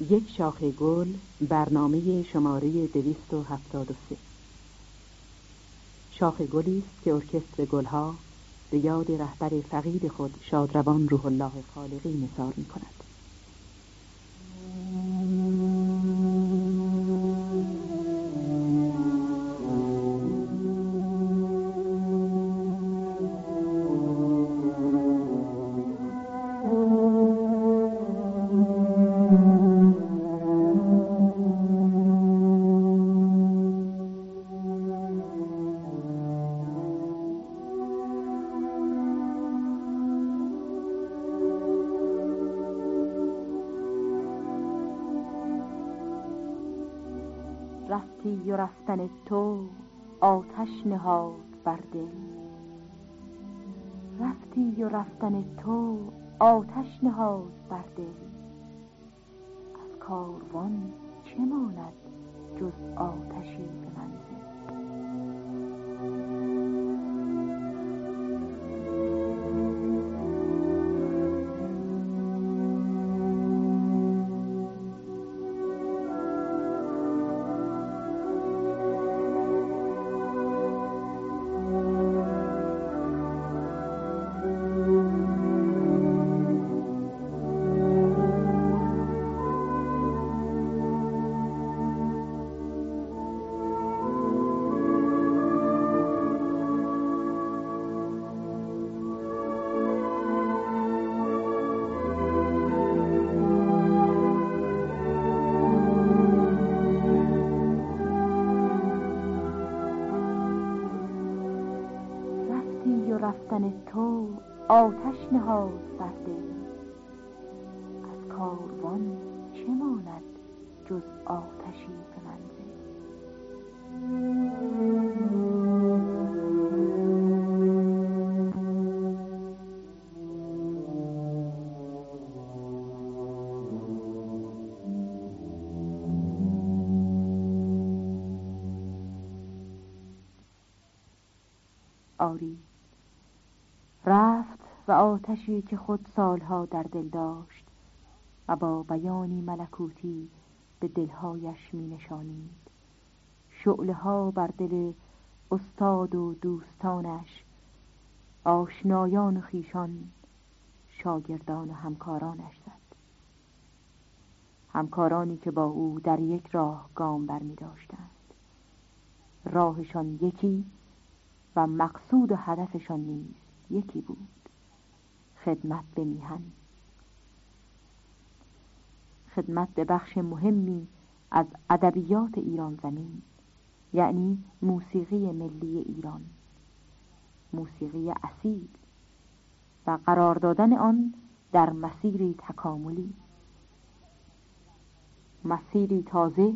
یک شاخه گل، برنامه شماره 273. شاخه گلی است که ارکستر گلها به یاد رهبر فقید خود شادروان روح الله خالقی نثار می‌کند. رفتی و رفتن تو آتش نهاد بر دل، رفتی و رفتن تو آتش نهاد بر دل. از کاروان چه ماند جز آتشی به منزل؟ رفتن تو آتش نهاد بر دل، از کاروان چه ماند جز آتشی به منزل. آری، رفت و آتشی که خود سالها در دل داشت و با بیانی ملکوتی به دلهایش می نشانید. شعله‌ها بر دل استاد و دوستانش، آشنایان و خویشان، شاگردان و همکارانش زد. همکارانی که با او در یک راه گام بر می داشتند. راهشان یکی و مقصود و هدفشان نیز یکی بود، خدمت به میهن، خدمت به بخش مهمی از ادبیات ایران زمین، یعنی موسیقی ملی ایران، موسیقی اصیل و قرار دادن آن در مسیری تکاملی، مسیری تازه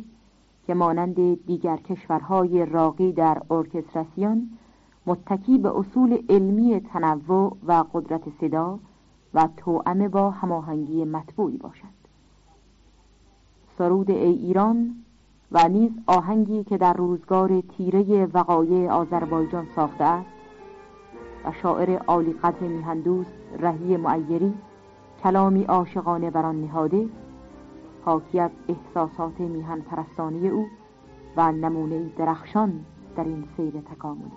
که مانند دیگر کشورهای راغی در ارکستراسیون متکی به اصول علمی تنوع و قدرت صدا و توأم با هماهنگی مطبوعی باشد. سرود ای ایران و نیز آهنگی که در روزگار تیره وقایع آذربایجان ساخته است و شاعر عالی قدر میهندوست رهی معیری کلامی عاشقانه بر آن نهاده، حاکی از احساسات میهن پرستانه او و نمونه‌ای درخشان در این سیر تکاملی.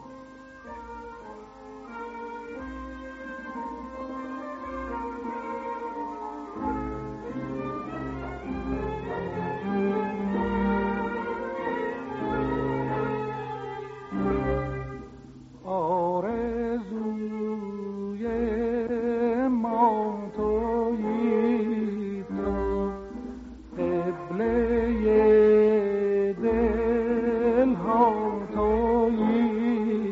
قبله دل ها تویی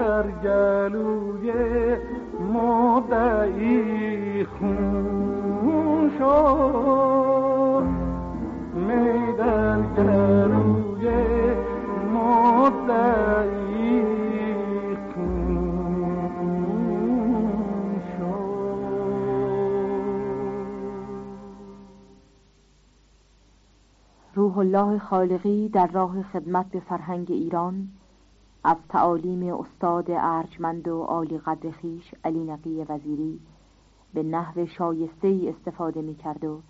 در گلوی مدعی خون روح الله خالقی در راه خدمت به فرهنگ ایران از تعالیم استاد ارجمند و عالی قدر خویش علی نقی وزیری به نحو شایسته‌ای استفاده می‌کرد و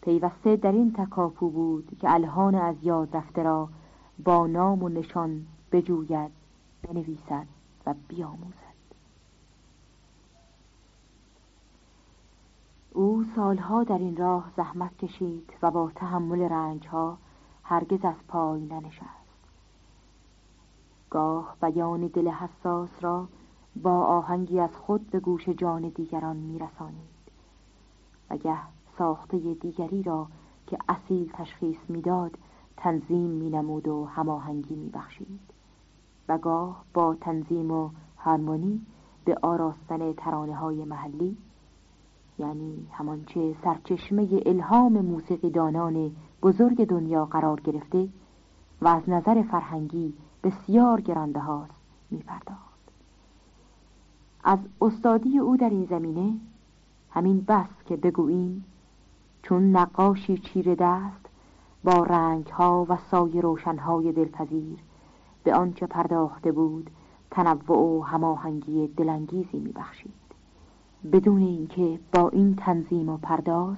پیوسته در این تکاپو بود که الهان از یاد رفته را با نام و نشان بجوید، بنویسد و بیاموزد. او سالها در این راه زحمت کشید و با تحمل رنجها هرگز از پای ننشست. گاه بیان دل حساس را با آهنگی از خود به گوش جان دیگران میرسانید و گه ساخته دیگری را که اصیل تشخیص میداد تنظیم مینمود و هماهنگی میبخشید و گاه با تنظیم و هارمونی به آراستن ترانه‌های محلی، یعنی همانچه سرچشمه الهام موسیقیدانان بزرگ دنیا قرار گرفته و از نظر فرهنگی بسیار گرانبهاست، می‌پرداخت. از استادی او در این زمینه همین بس که بگوییم چون نقاشی چیره دست با رنگ‌ها و سایه روشن‌های دلپذیر به آنچه پرداخته بود تنوع و هماهنگی دلانگیزی می‌بخشید، بدون اینکه با این تنظیم و پرداز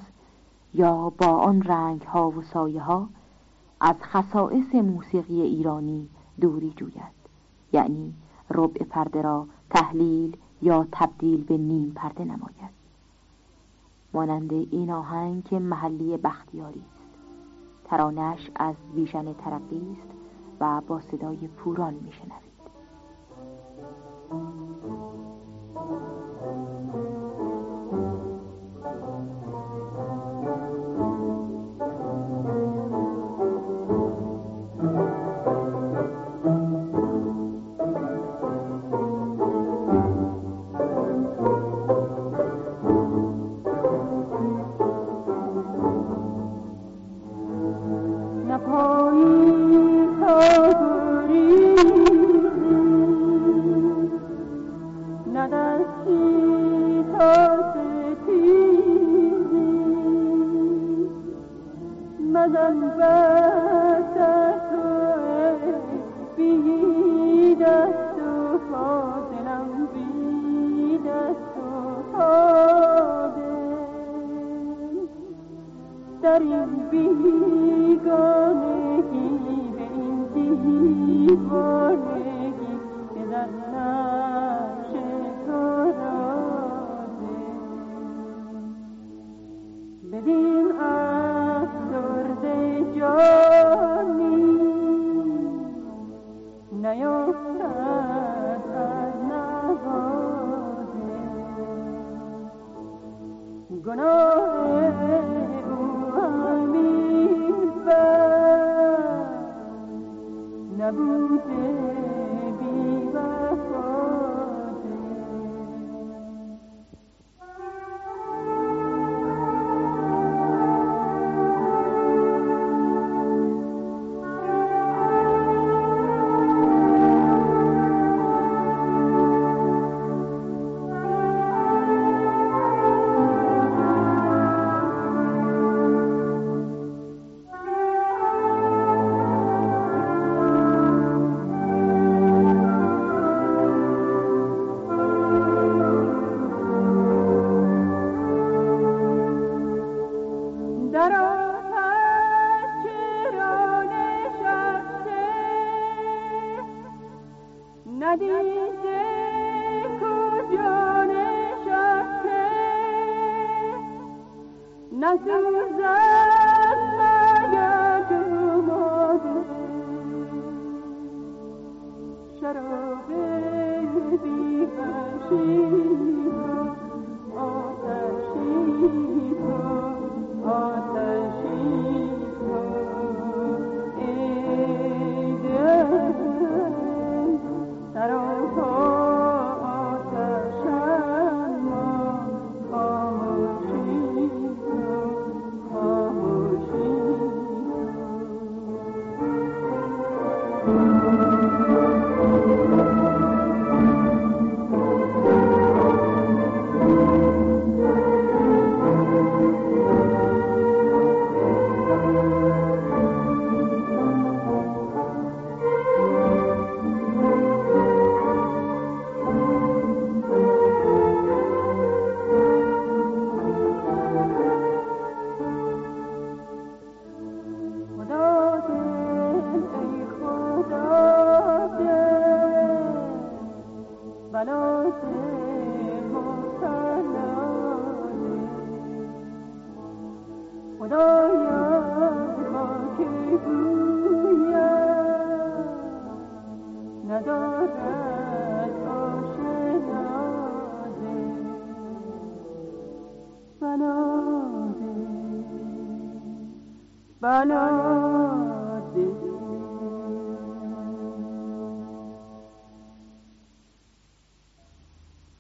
یا با آن رنگ ها و سایه ها از خصائص موسیقی ایرانی دوری جوید، یعنی ربع پرده را تحلیل یا تبدیل به نیم پرده نماید، مانند این آهنگ که محلی بختیاری است، ترانش از ویژن ترقی است و با صدای پوران میشنوید.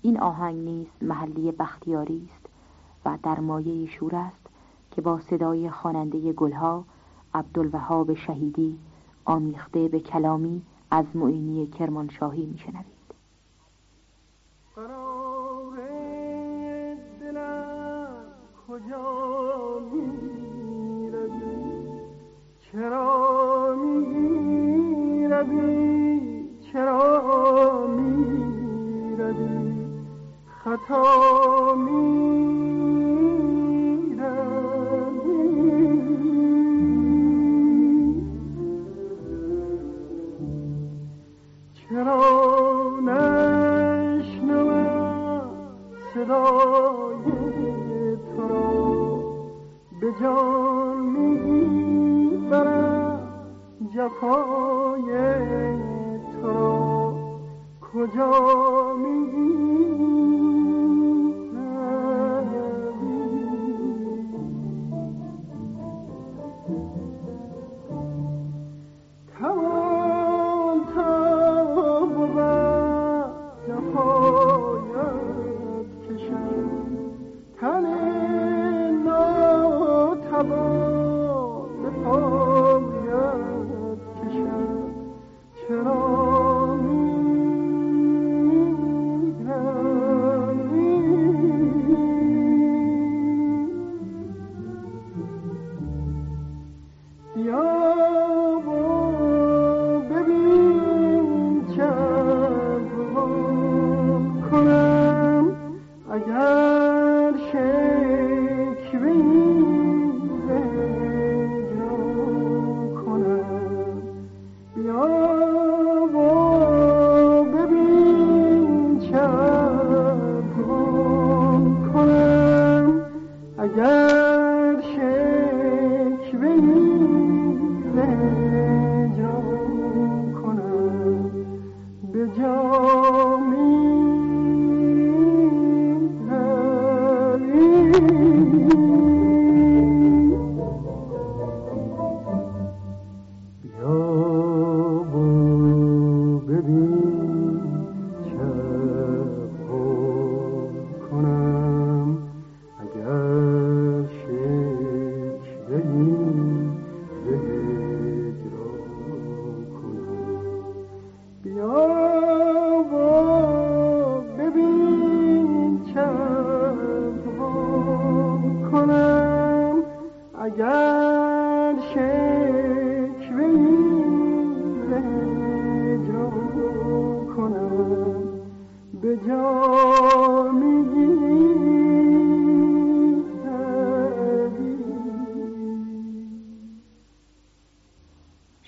این آهنگ نیز محلی بختیاری است و در مایه شور است که با صدای خواننده گلها عبدالوهاب شهیدی آمیخته به کلامی از معینی کرمانشاهی می‌شنوید. قرار دلم کجا می‌روی چرا می‌روی چرا می‌روی خطا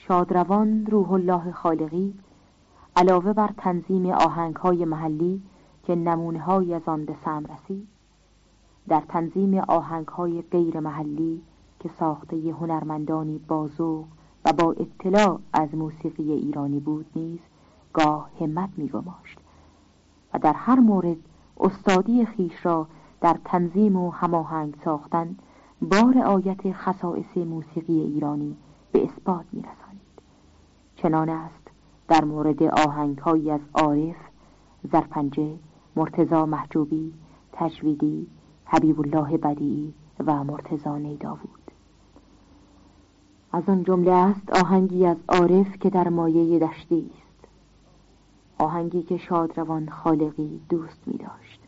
شادروان روح الله خالقی علاوه بر تنظیم آهنگ‌های محلی که نمونه‌هایی از آن به سمع رسید، در تنظیم آهنگ‌های غیر محلی که ساخته هنرمندانی بازوق و با اطلاع از موسیقی ایرانی بود نیز گاه همت می‌گماشت و در هر مورد استادی خویش را در تنظیم و هماهنگ ساختن با رعایت خصائص موسیقی ایرانی به اثبات می‌رسانید. چنان است در مورد آهنگ‌هایی از عارف، زرپنجه، مرتضی محجوبی، تجویدی، حبیب الله بدیعی و مرتضی نیداوود. از آن جمله است آهنگی از عارف که در مایه دشتی است، آهنگی که شادروان خالقی دوست می‌داشت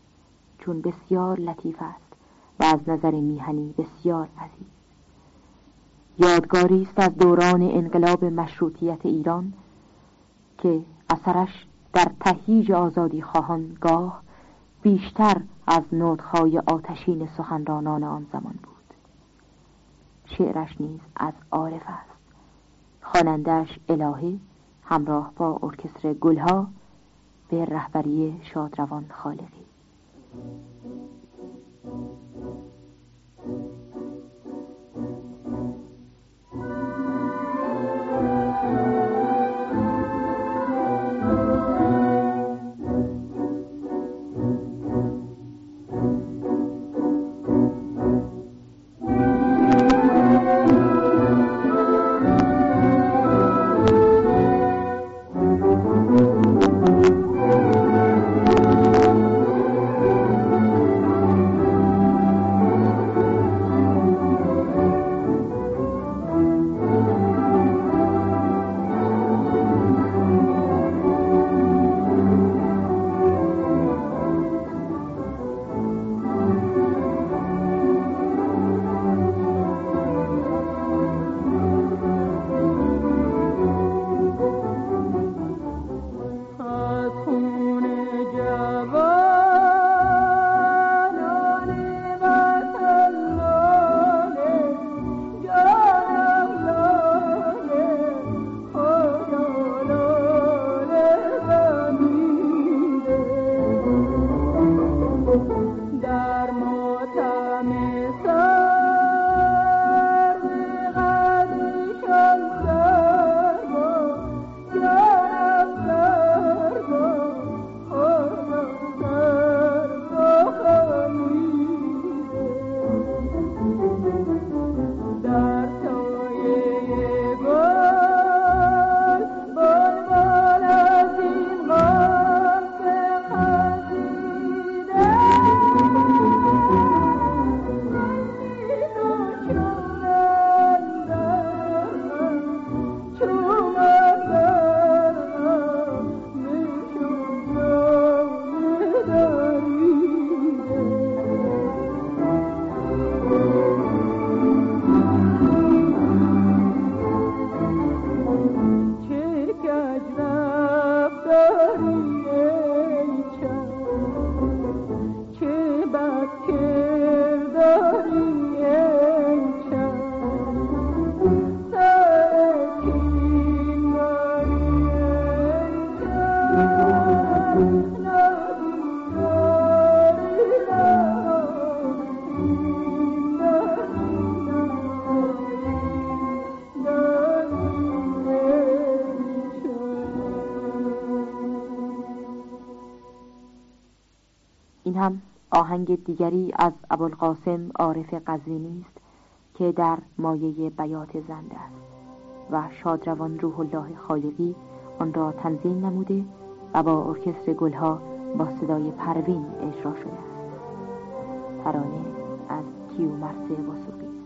چون بسیار لطیف است و از نظر میهنی بسیار عزیز. یادگاری است از دوران انقلاب مشروطیت ایران که اثرش در تهییج آزادی خواهان گاه بیشتر از نطق‌های آتشین سخنرانان آن زمان بود. شعرش نیز از عارف است. خواننده‌اش الهی همراه با ارکستر گلها به رهبری شادروان خالقی. آهنگ دیگری از ابوالقاسم عارف قزوینی است که در مایه بیات زنده است و شادروان روح الله خالقی آن را تنظیم نموده و با ارکستر گلها با صدای پروین اجرا شده است. ترانه از کیومرث وثوقی است.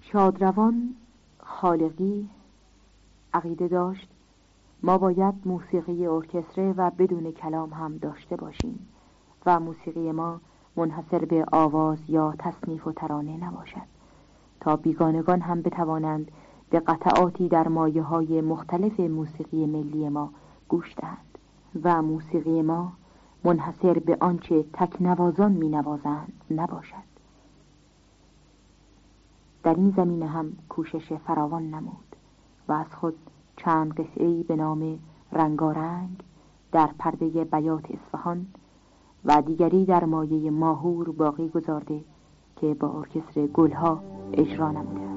شادروان خالقی عقیده داشت ما باید موسیقی ارکستره و بدون کلام هم داشته باشیم و موسیقی ما منحصر به آواز یا تصنیف و ترانه نباشد تا بیگانگان هم بتوانند به قطعاتی در مایه‌های مختلف موسیقی ملی ما گوش دهند و موسیقی ما منحصر به آنچه تکنوازان می‌نوازند نباشد. در این زمینه هم کوشش فراوان نمود و از خود چند قطعه‌ای به نام رنگارنگ در پرده بیات اصفهان و دیگری در مایه ماهور باقی گذارده که با ارکستر گلها اجرا نموده است.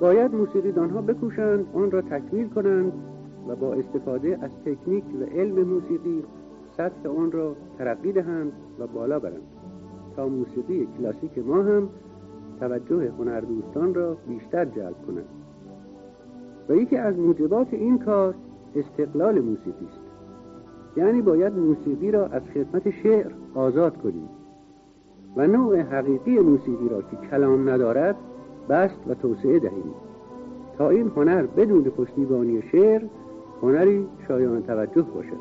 باید موسیقیدانها بکوشند آن را تکمیل کنند و با استفاده از تکنیک و علم موسیقی سطح آن را ترقی دهند و بالا برند تا موسیقی کلاسیک ما هم توجه هنردوستان را بیشتر جلب کند. و یکی از موجبات این کار استقلال موسیقی است، یعنی باید موسیقی را از خدمت شعر آزاد کنیم و نوع حقیقی موسیقی را که کلام ندارد بست و توسعه دهیم تا این هنر بدون پشتیبانی شعر هنری شایان توجه باشد.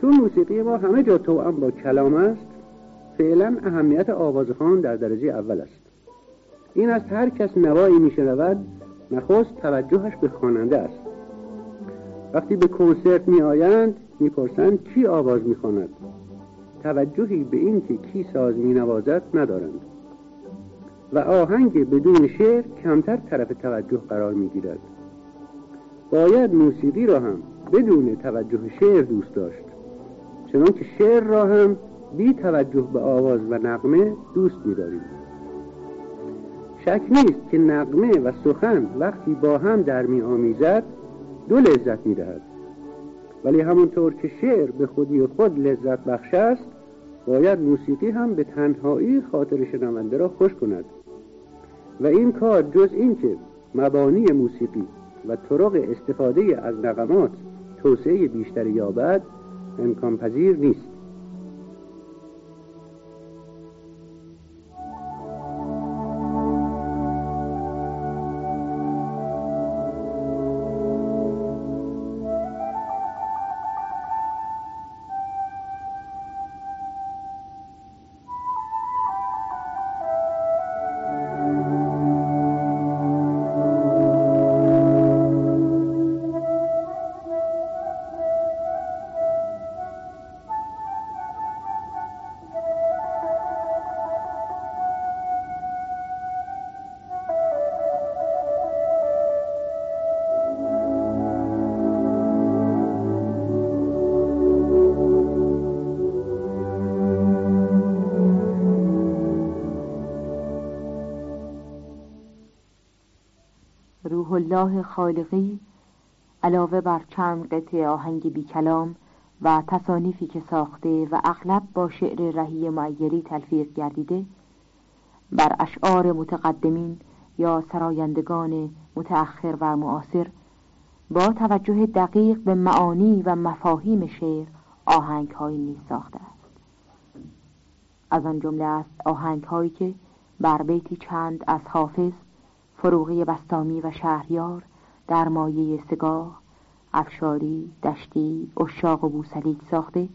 چون موسیقی ما همه جا توأم با کلام است، فعلا اهمیت آوازخوان در درجه اول است. این است هر کس نوایی می‌شنود نخست توجهش به خواننده است. وقتی به کنسرت می‌آیند می‌پرسند کی آواز می‌خواند، توجهی به این که کی ساز می‌نوازد ندارند و آهنگ بدون شعر کمتر طرف توجه قرار می‌گیرد. باید موسیقی را هم بدون توجه شعر دوست داشت، چنانکه شعر را هم بی توجه به آواز و نغمه دوست می‌داریم. شک نیست که نغمه و سخن وقتی با هم در می‌آمیزد دو لذت می‌دهد، ولی همونطور که شعر به خودی خود لذت بخش است، باید موسیقی هم به تنهایی خاطر شنونده را خوش کند و این کار جز اینکه مبانی موسیقی و طرق استفاده از نغمات توسعه بیشتری یابد امکان پذیر نیست. روح الله خالقی علاوه بر چند قطعه آهنگ بی کلام و تصانیفی که ساخته و اغلب با شعر رهی معیری تلفیق گردیده، بر اشعار متقدمین یا سرایندگان متأخر و معاصر با توجه دقیق به معانی و مفاهیم شعر آهنگ‌هایی نیز ساخته است. از آن جمله است آهنگ‌هایی که بر بیتی چند از حافظ، فروغی بستامی و شهریار در مایه سگاه، افشاری، دشتی، عشاق و بوسلیک ساخته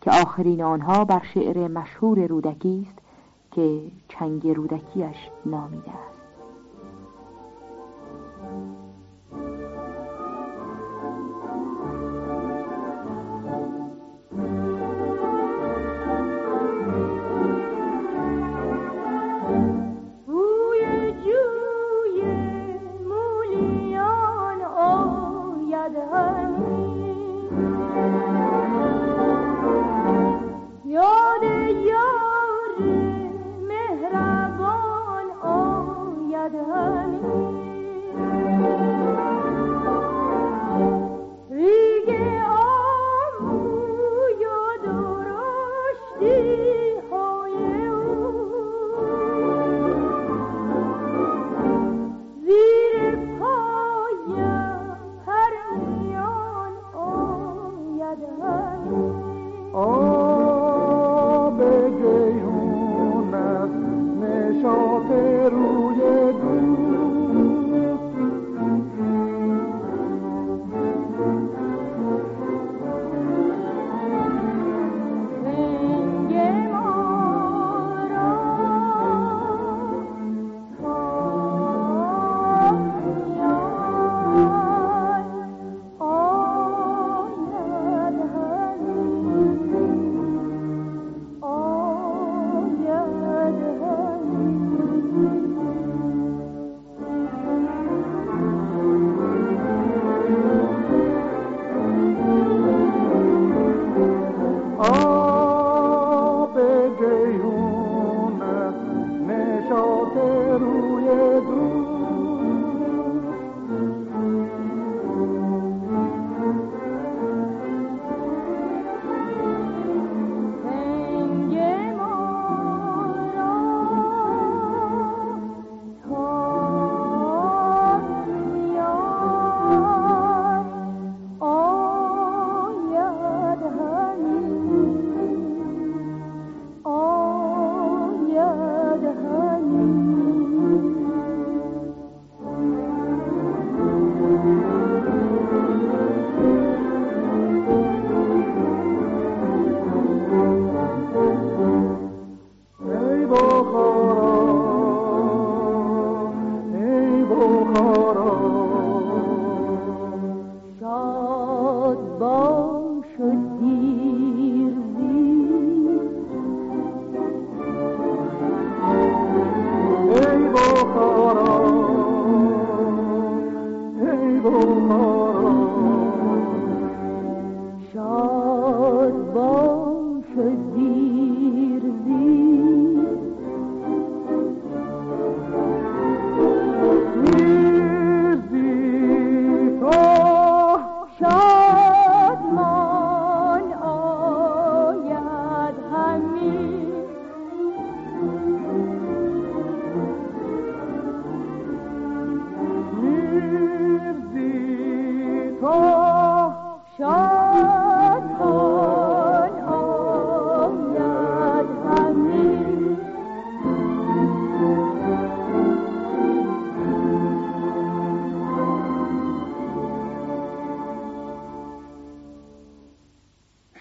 که آخرین آنها بر شعر مشهور رودکی است که چنگ رودکیش نامیده است.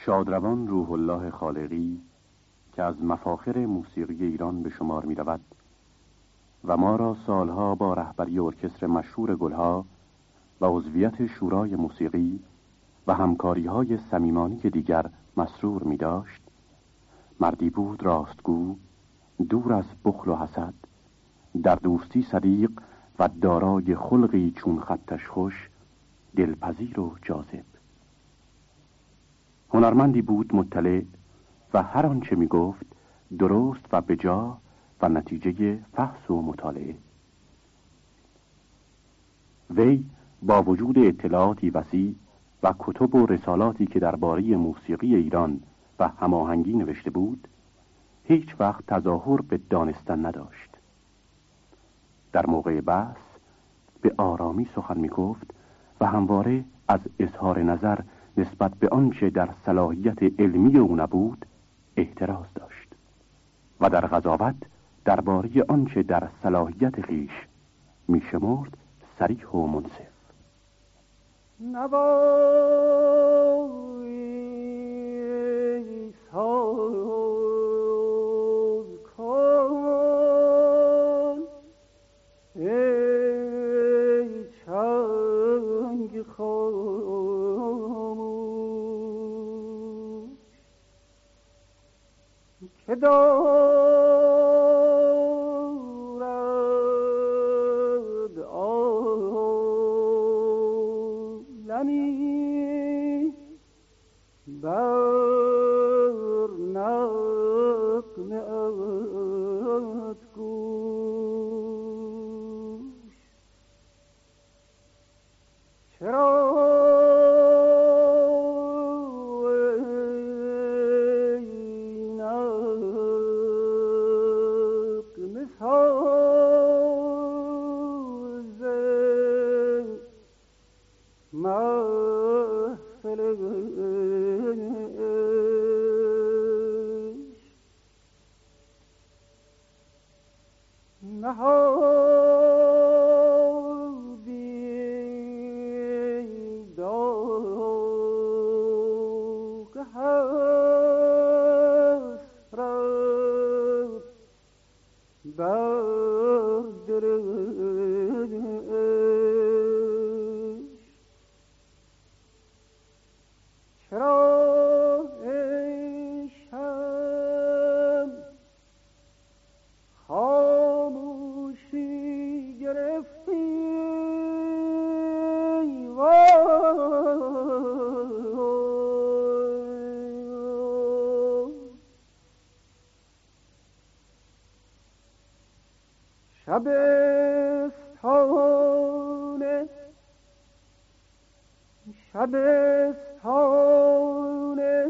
شادروان روح الله خالقی که از مفاخر موسیقی ایران به شمار می رود و ما را سالها با رهبری ارکستر مشهور گلها و عضویت شورای موسیقی و همکاری های صمیمانه دیگر مسرور می داشت، مردی بود راستگو، دور از بخل و حسد، در دوستی صدیق و دارای خلقی چون خطش خوش، دلپذیر و جاذب. هنرمندی بود مطلع و هر آنچه می گفت درست و بجا و نتیجه فحص و مطالعه. وی با وجود اطلاعاتی وسیع و کتب و رسالاتی که درباره موسیقی ایران و هماهنگی نوشته بود، هیچ وقت تظاهر به دانستن نداشت. در موقع بحث به آرامی سخن می گفت و همواره از اظهار نظر نسبت به آنچه در صلاحیت علمی او نبود احتراز داشت و در قضاوت درباره آنچه در صلاحیت خویش میشمرد صریح و منصف. نوایی ساز کن ای چنگ خاموش که شبستانه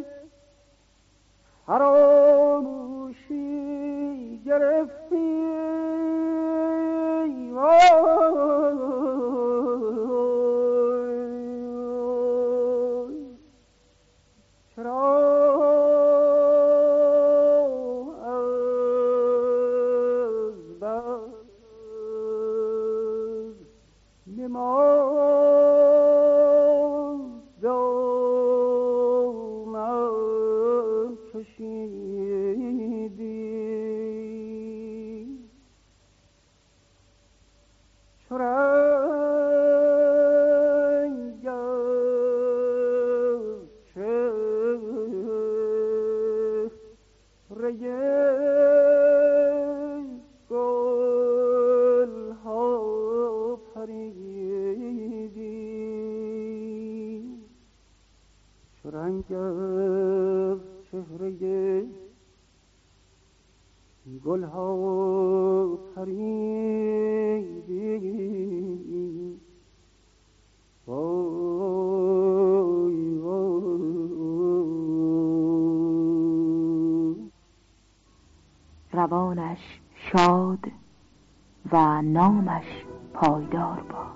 فراموشی گرفتی روانش شاد و نامش پایدار باد.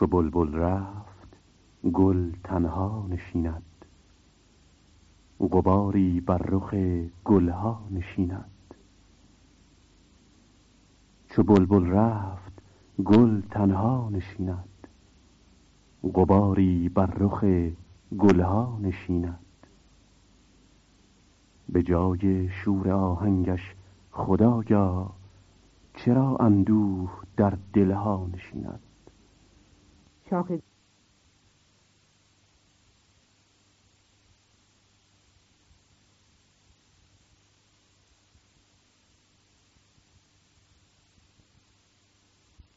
چو بلبل رفت گل تنها نشیند، غباری بر رخ گلها نشیند. چو بلبل رفت گل تنها نشیند، غباری بر رخ گلها نشیند. به جای شور آهنگش خدایا، چرا اندوه در دلها نشیند.